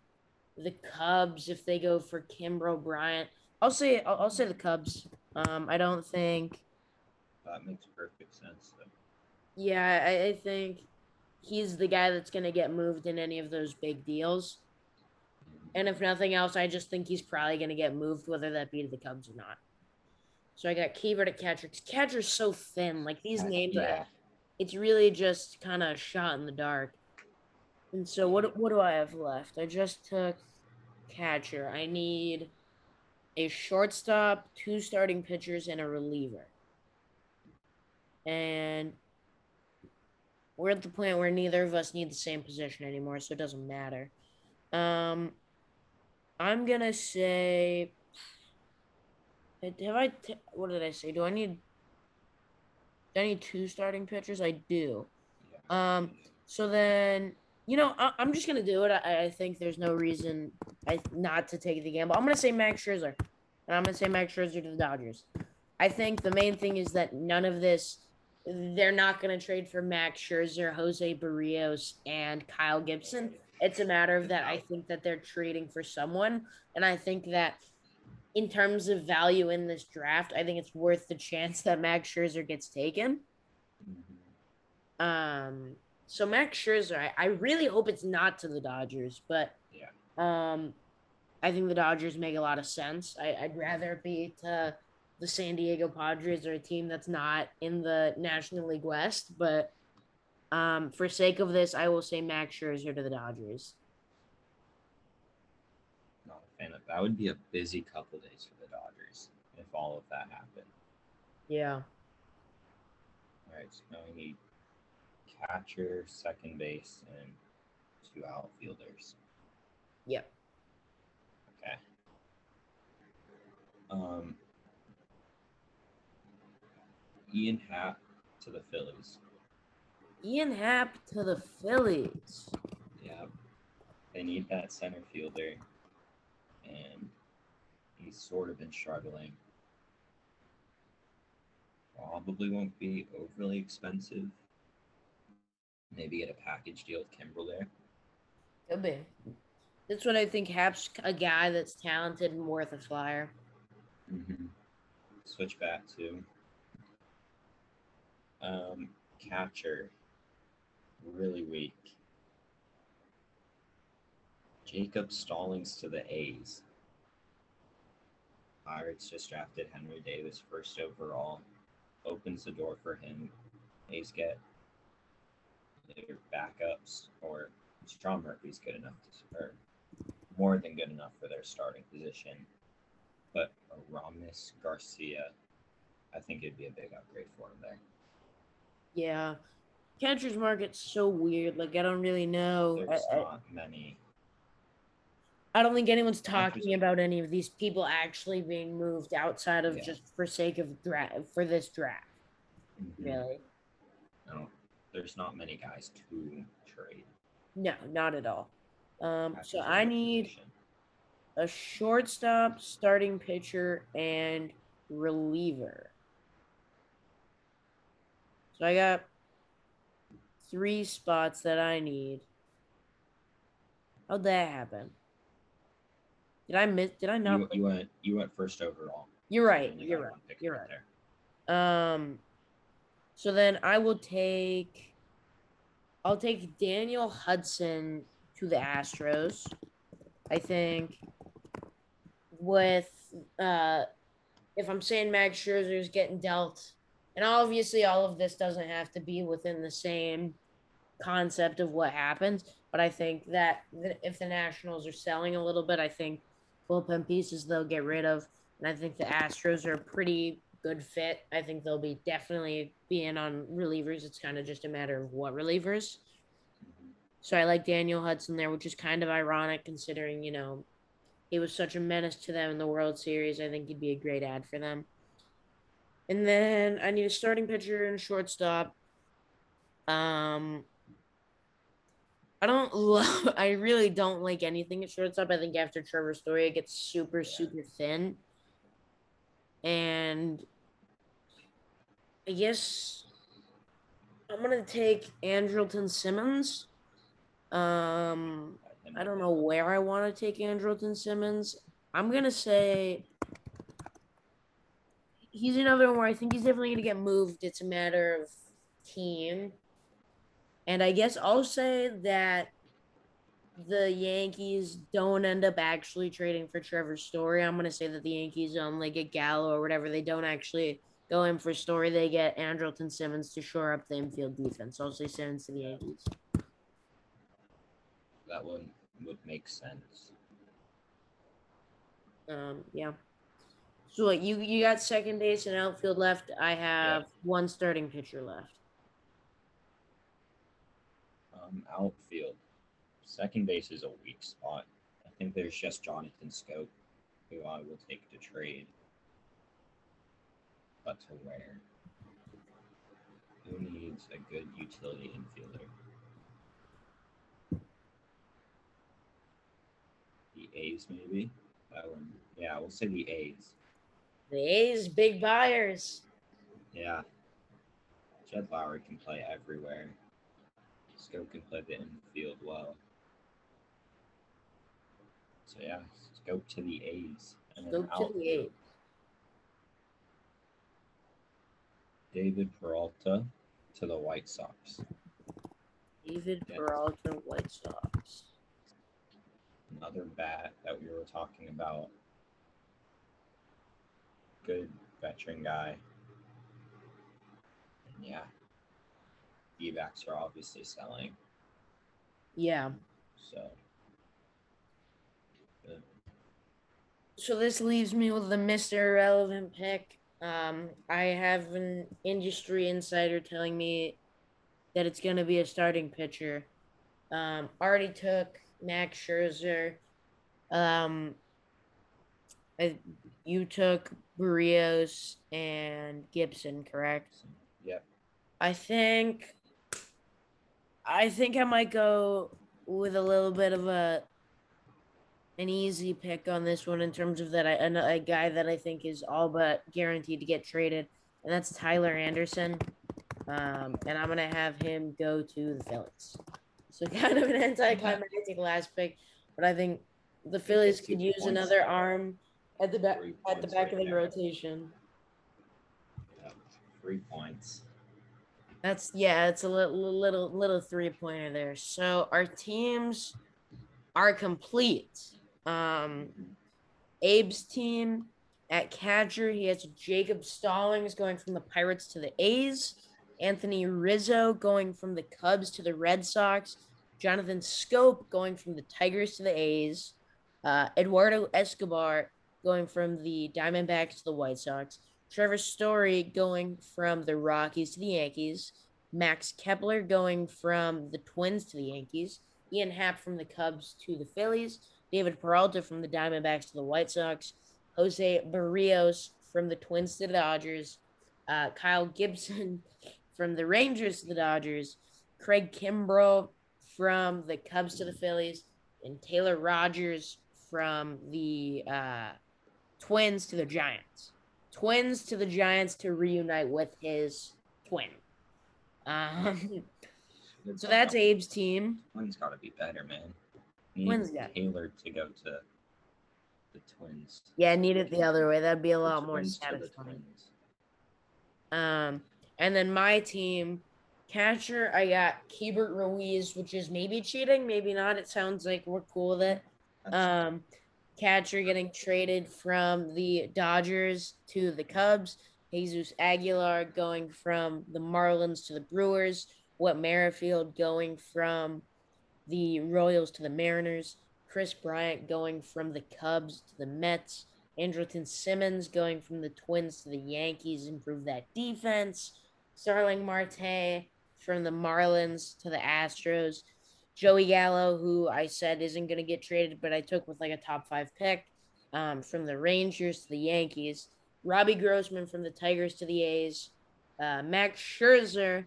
the Cubs if they go for Kimbrel Bryant. I'll say I'll, I'll say the Cubs. Um, I don't think that makes perfect sense. Though. Yeah, I, I think he's the guy that's gonna get moved in any of those big deals. And if nothing else, I just think he's probably gonna get moved, whether that be to the Cubs or not. So I got Keibert at catcher. Catcher's so thin. Like these names. Yeah. Are, It's really just kind of a shot in the dark. And so what what do I have left? I just took catcher. I need a shortstop, two starting pitchers, and a reliever. And we're at the point where neither of us need the same position anymore, so it doesn't matter. Um, I'm going to say... Have I... T- what did I say? Do I need... Do I need two starting pitchers? I do. Um, so then, you know, I, I'm just going to do it. I, I think there's no reason I, not to take the gamble. I'm going to say Max Scherzer, and I'm going to say Max Scherzer to the Dodgers. I think the main thing is that none of this – they're not going to trade for Max Scherzer, Jose Barrios, and Kyle Gibson. It's a matter of that I think that they're trading for someone, and I think that – in terms of value in this draft, I think it's worth the chance that Max Scherzer gets taken. Um, so Max Scherzer, I, I really hope it's not to the Dodgers, but yeah. um, I think the Dodgers make a lot of sense. I, I'd rather it be to the San Diego Padres or a team that's not in the National League West, but um, for sake of this, I will say Max Scherzer to the Dodgers. And that would be a busy couple days for the Dodgers if all of that happened. Yeah. All right, so now we need catcher, second base, and two outfielders. Yep. Okay. Um, Ian Happ to the Phillies. Ian Happ to the Phillies. Yeah. They need that center fielder. And he's sort of been struggling. Probably won't be overly expensive. Maybe get a package deal with Kimbrel there. Could be. That's what I think. Hap's a guy that's talented and worth a flyer. Mm-hmm. Switch back to um, catcher. Really weak. Jacob Stallings to the A's. Pirates just drafted Henry Davis first overall. Opens the door for him. A's get their backups, or Sean Murphy's good enough to, or more than good enough for their starting position. But Aramis Garcia, I think it'd be a big upgrade for him there. Yeah. Catcher's market's so weird. Like, I don't really know. There's I, not I, many... I don't think anyone's talking about any of these people actually being moved outside of yeah. just for sake of draft for this draft. Mm-hmm. Really? No, there's not many guys to trade. No, not at all. Um, so I need a shortstop, starting pitcher, and reliever. So I got three spots that I need. How'd that happen? Did I miss? Did I not? You, you went. You went first overall. You're right. So you you're right. You're right. There. Um, so then I will take. I'll take Daniel Hudson to the Astros. I think. With, uh, if I'm saying Max Scherzer's getting dealt, and obviously all of this doesn't have to be within the same concept of what happens. But I think that if the Nationals are selling a little bit, I think bullpen pieces they'll get rid of. And I think the Astros are a pretty good fit. I think they'll be definitely be in on relievers. It's kind of just a matter of what relievers. So I like Daniel Hudson there, which is kind of ironic considering, you know, he was such a menace to them in the World Series. I think he'd be a great ad for them. And then I need a starting pitcher and shortstop. Um, I don't love, I really don't like anything at shortstop. I think after Trevor Story, it gets super, yeah. super thin. And I guess I'm going to take Andrelton Simmons. Um, I don't know where I want to take Andrelton Simmons. I'm going to say he's another one where I think he's definitely going to get moved. It's a matter of team. And I guess I'll say that the Yankees don't end up actually trading for Trevor Story. I'm going to say that the Yankees only get Gallo or whatever. They don't actually go in for Story. They get Andrelton Simmons to shore up the infield defense. I'll say Simmons to the Yankees. That one would make sense. Um, yeah. So like you, you got second base and outfield left. I have yeah. one starting pitcher left. Um, outfield. Second base is a weak spot. I think there's just Jonathan Scope, who I will take to trade. But to where? Who needs a good utility infielder? The A's, maybe? That one. Yeah, we'll say the A's. The A's, big buyers. Yeah. Jed Lowry can play everywhere. Scope can play the infield well. So, yeah, Scope to the A's. And Scope then to the A's. David Peralta to the White Sox. David yeah. Peralta, White Sox. Another bat that we were talking about. Good veteran guy. And yeah. D-backs are obviously selling. Yeah. So. Good. So this leaves me with the Mister Irrelevant pick. Um, I have an industry insider telling me that it's going to be a starting pitcher. Um, already took Max Scherzer. Um, I, you took Barrios and Gibson, correct? Yep. I think. I think I might go with a little bit of a an easy pick on this one in terms of that I a, a guy that I think is all but guaranteed to get traded, and that's Tyler Anderson, um, and I'm gonna have him go to the Phillies. So kind of an anticlimactic last pick, but I think the Phillies could use another arm at the back at the back of the rotation. Yeah, three points. That's yeah, it's a little little little three pointer there. So our teams are complete. Um, Abe's team at catcher, he has Jacob Stallings going from the Pirates to the A's, Anthony Rizzo going from the Cubs to the Red Sox, Jonathan Scope going from the Tigers to the A's, uh, Eduardo Escobar going from the Diamondbacks to the White Sox, Trevor Story going from the Rockies to the Yankees, Max Kepler going from the Twins to the Yankees, Ian Happ from the Cubs to the Phillies, David Peralta from the Diamondbacks to the White Sox, Jose Barrios from the Twins to the Dodgers, uh, Kyle Gibson from the Rangers to the Dodgers, Craig Kimbrell from the Cubs to the Phillies, and Taylor Rogers from the uh, Twins to the Giants. Twins to the Giants to reunite with his twin. Um, so that's Abe's team. Twins got to be better, man. Need Twins got Taylor to go to the Twins. Yeah, need it the other way. That'd be a lot more satisfying. Um, and then my team, catcher, I got Keibert Ruiz, which is maybe cheating, maybe not. It sounds like we're cool with it. Um. Catcher getting traded from the Dodgers to the Cubs. Jesus Aguilar going from the Marlins to the Brewers. Whit Merrifield going from the Royals to the Mariners, Chris Bryant going from the Cubs to the Mets, Andrelton Simmons going from the Twins to the Yankees, improve that defense, Starling Marte from the Marlins to the Astros, Joey Gallo, who I said isn't going to get traded, but I took with like a top five pick, um, from the Rangers to the Yankees, Robbie Grossman from the Tigers to the A's, uh, Max Scherzer.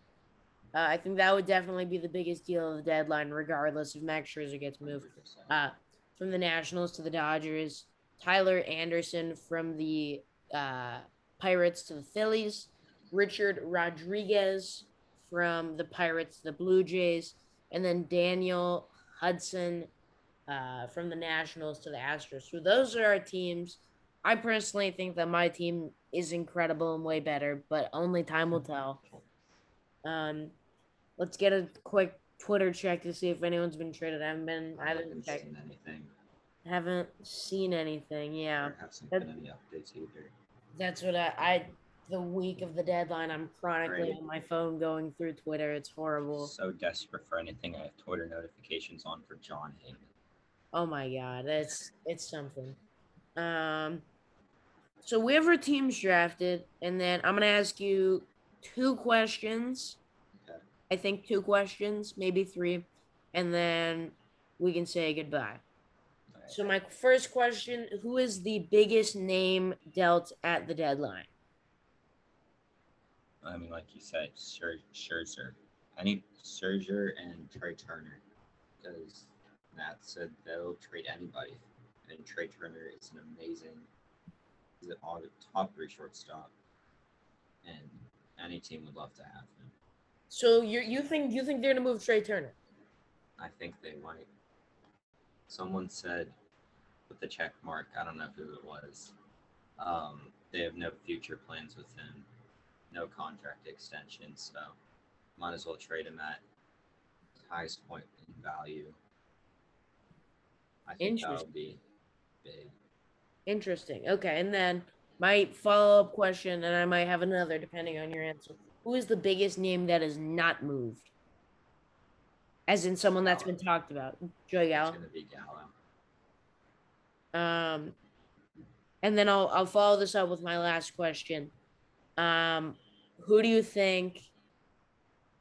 Uh, I think that would definitely be the biggest deal of the deadline, regardless if Max Scherzer gets moved. Uh, from the Nationals to the Dodgers, Tyler Anderson from the uh, Pirates to the Phillies, Richard Rodriguez from the Pirates to the Blue Jays, and then Daniel Hudson uh, from the Nationals to the Astros. So those are our teams. I personally think that my team is incredible and way better, but only time will tell. Um, let's get a quick Twitter check to see if anyone's been traded. I haven't been. I haven't, I haven't checked. seen anything. Haven't seen anything. Yeah. There hasn't that, been any updates either. That's what I, I. The week of the deadline, I'm chronically right. on my phone going through Twitter. It's horrible. So desperate for anything. I have Twitter notifications on for John Heyman. Oh my God, that's it's something. Um, so we have our teams drafted, and then I'm gonna ask you two questions. Okay. I think two questions, maybe three, and then we can say goodbye. Right. So my first question, who is the biggest name dealt at the deadline? I mean, like you said, Scher- Scherzer. I need Scherzer and Trey Turner because Matt said they'll trade anybody. And Trey Turner is an amazing, he's an all top three shortstop. And any team would love to have him. So you you think you think they're gonna move Trey Turner? I think they might. Someone said with the check mark, I don't know who it was. Um, they have no future plans with him, no contract extension, so might as well trade him at the highest point in value. I think that'll be big. Interesting. Okay, and then my follow-up question, and I might have another depending on your answer. Who is the biggest name that is not moved? As in someone that's been talked about. Joey Gallo. It's going to be Gallo. Um, and then I'll I'll follow this up with my last question. Um, who do you think?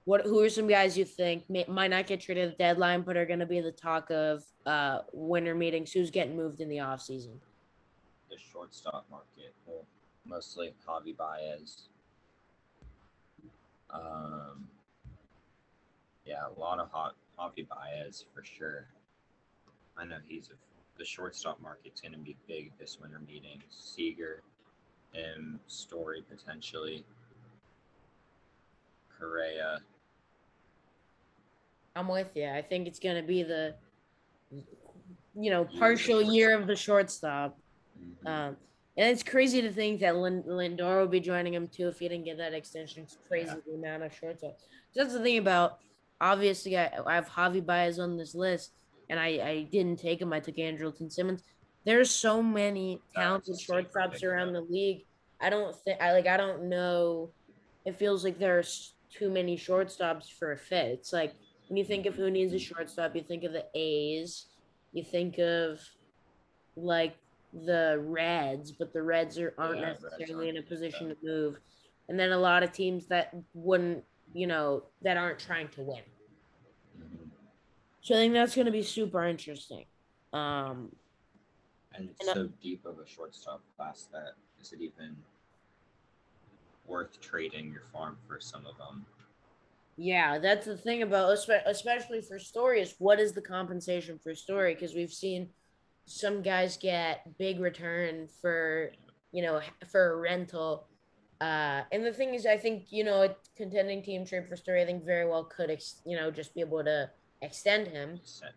What? Who are some guys you think may, might not get traded at the deadline, but are going to be the talk of uh winter meetings? Who's getting moved in the offseason? The shortstop market, well, mostly Javi Baez. Um, yeah, a lot of hot Javi Baez for sure. I know he's a, the shortstop market's going to be big this winter meeting. Seager. Him, Story potentially, Correa. I'm with you. I think it's going to be the, you know, partial year of the shortstop. Mm-hmm. Um, and it's crazy to think that Lind- Lindor will be joining him too if he didn't get that extension. It's crazy yeah. the amount of shortstop. That's the thing about, obviously, I, I have Javi Baez on this list, and I, I didn't take him. I took Andrelton Simmons. There's so many talented shortstops around the league. I don't think I like. I don't know. It feels like there's too many shortstops for a fit. It's like when you think of who needs a shortstop, you think of the A's, you think of like the Reds, but the Reds are, aren't yeah, necessarily in a position to move. And then a lot of teams that wouldn't, you know, that aren't trying to win. So I think that's going to be super interesting. Um, And it's and, so deep of a shortstop class that is it even worth trading your farm for some of them? Yeah, that's the thing about, especially for Story, is what is the compensation for Story? Because we've seen some guys get big return for, you know, for a rental. Uh, and the thing is, I think, you know, a contending team trade for Story, I think very well could, ex- you know, just be able to extend him. Extend.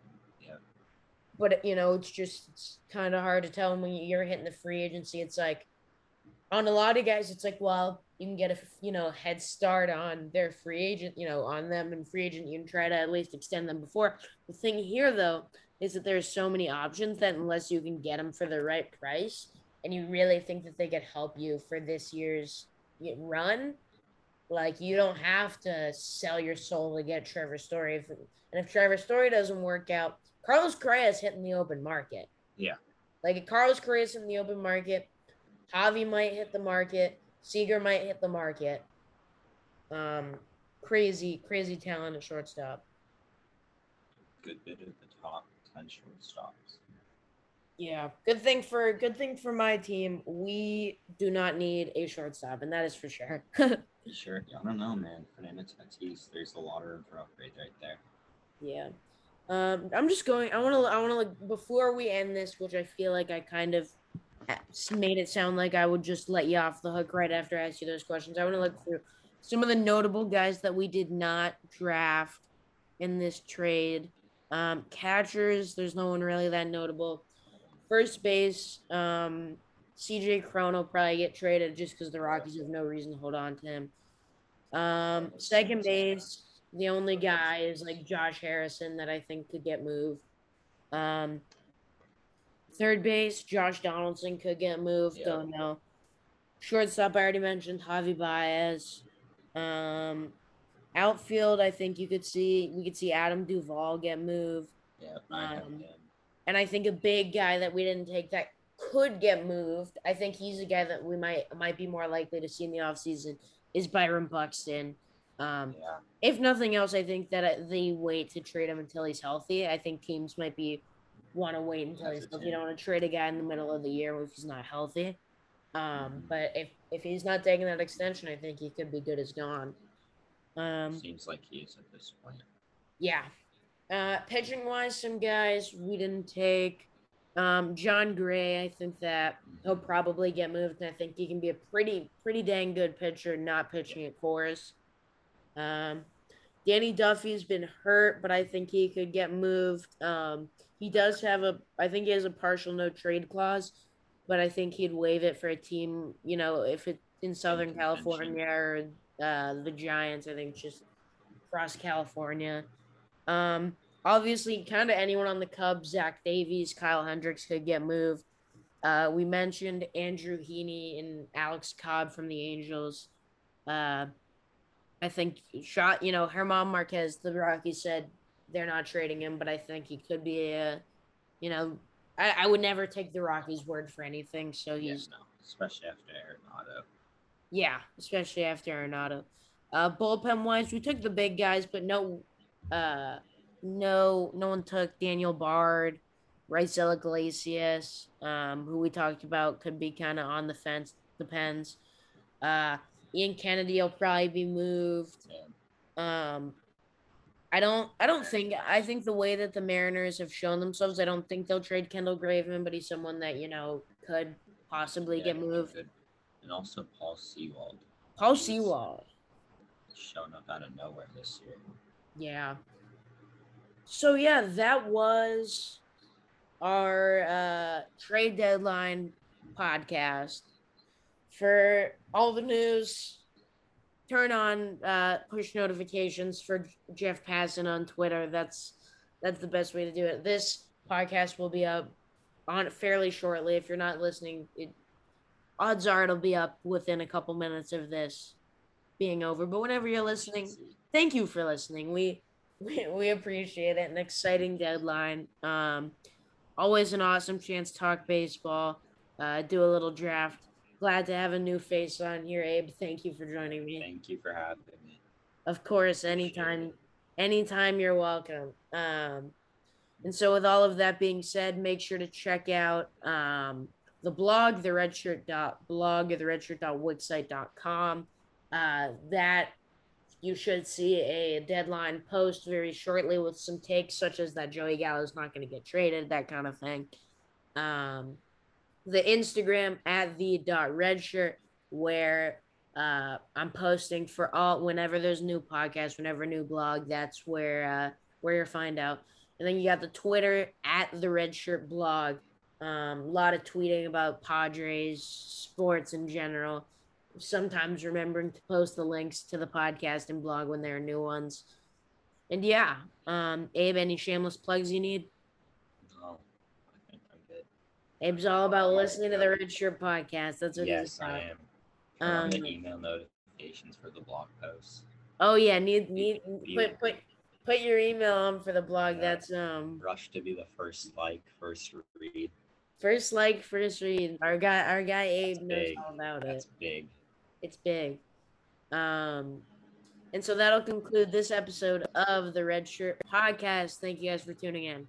But, you know, it's just it's kind of hard to tell when you're hitting the free agency. It's like on a lot of guys, it's like, well, you can get a, you know, head start on their free agent, you know, on them and free agent. You can try to at least extend them before. The thing here, though, is that there's so many options that unless you can get them for the right price and you really think that they could help you for this year's run, Like, you don't have to sell your soul to get Trevor Story. If, and if Trevor Story doesn't work out, Carlos Correa is hitting the open market. Yeah. Like, if Carlos Correa is hitting the open market, Javi might hit the market. Seager might hit the market. Um, crazy, crazy talent at shortstop. Good bit at the top ten shortstops. Yeah, good thing for good thing for my team. We do not need a shortstop, and that is for sure. Sure, yeah, I don't know, man. Fernando Tatis, there's a lot of room for upgrade right there. Yeah, um, I'm just going. I want to. I want to like, before we end this, which I feel like I kind of made it sound like I would just let you off the hook right after I asked you those questions. I want to look through some of the notable guys that we did not draft in this trade. Um, catchers, there's no one really that notable. First base, um, C J Cron will probably get traded just because the Rockies have no reason to hold on to him. Um, second base, the only guy is like Josh Harrison that I think could get moved. Um, Third base, Josh Donaldson could get moved. Yeah. Don't know. Shortstop, I already mentioned Javi Baez. Um, outfield, I think you could see we could see Adam Duvall get moved. Yeah, um, and I think a big guy that we didn't take that could get moved. I think he's a guy that we might might be more likely to see in the offseason is Byron Buxton. Um, yeah. If nothing else, I think that they wait to trade him until he's healthy. I think teams might be. Want to wait until he's healthy. You don't want to trade a guy in the middle of the year if he's not healthy. Um, mm-hmm. But if, if he's not taking that extension, I think he could be good as gone. Um, Seems like he is at this point. Yeah. Uh, pitching-wise, some guys we didn't take. Um, John Gray, I think that mm-hmm. he'll probably get moved, and I think he can be a pretty pretty dang good pitcher not pitching at Coors. Um, Danny Duffy's been hurt, but I think he could get moved. Um, He does have a – I think he has a partial no-trade clause, but I think he'd waive it for a team, you know, if it's in Southern California or uh, the Giants, I think just across California. Um, obviously, kind of anyone on the Cubs, Zach Davies, Kyle Hendricks could get moved. Uh, we mentioned Andrew Heaney and Alex Cobb from the Angels. Uh, I think shot – you know, Germán Marquez, the Rockies said – they're not trading him, but I think he could be a, you know, I, I would never take the Rockies' word for anything. So he's yeah, no, especially after Arenado. Yeah, especially after Arenado. Uh, bullpen wise, we took the big guys, but no, uh, no, no one took Daniel Bard, Raisel Iglesias, um, who we talked about could be kind of on the fence. Depends. Uh, Ian Kennedy will probably be moved. Um. I don't I don't think I think the way that the Mariners have shown themselves, I don't think they'll trade Kendall Graveman, but he's someone that, you know, could possibly yeah, get moved. Could. And also Paul Sewald. Paul Sewald. Shown up out of nowhere this year. Yeah. So yeah, that was our uh, trade deadline podcast. For all the news, turn on uh, push notifications for Jeff Passan on Twitter. That's that's the best way to do it. This podcast will be up on fairly shortly. If you're not listening, it, odds are it'll be up within a couple minutes of this being over. But whenever you're listening, thank you for listening. We we, we appreciate it. An exciting deadline. Um, always an awesome chance to talk baseball, uh, do a little draft. Glad to have a new face on here, Abe. Thank you for joining me. Thank you for having me. Of course, anytime, anytime you're welcome. Um, and so with all of that being said, make sure to check out um, the blog, the redshirt dot blog or the redshirt dot wixsite dot com. Uh, that you should see a deadline post very shortly with some takes such as that Joey Gallo is not going to get traded, that kind of thing. Um, the Instagram at the dot redshirt where uh, I'm posting for all whenever there's new podcast, whenever new blog, that's where uh, where you'll find out. And then you got the Twitter at the redshirt blog. Um, a lot of tweeting about Padres sports in general. Sometimes remembering to post the links to the podcast and blog when there are new ones. And yeah, um, Abe, any shameless plugs you need? Abe's all about listening to the Red Shirt podcast. That's what yes, he's about. Yes, I am. Um, on the email notifications. notifications for the blog posts. Oh yeah, need need put put put your email on for the blog. Yeah. That's um rush to be the first like, first read. First like, first read. Our guy our guy Abe knows all about it. That's big. It's big. Um and so that'll conclude this episode of the Red Shirt Podcast. Thank you guys for tuning in.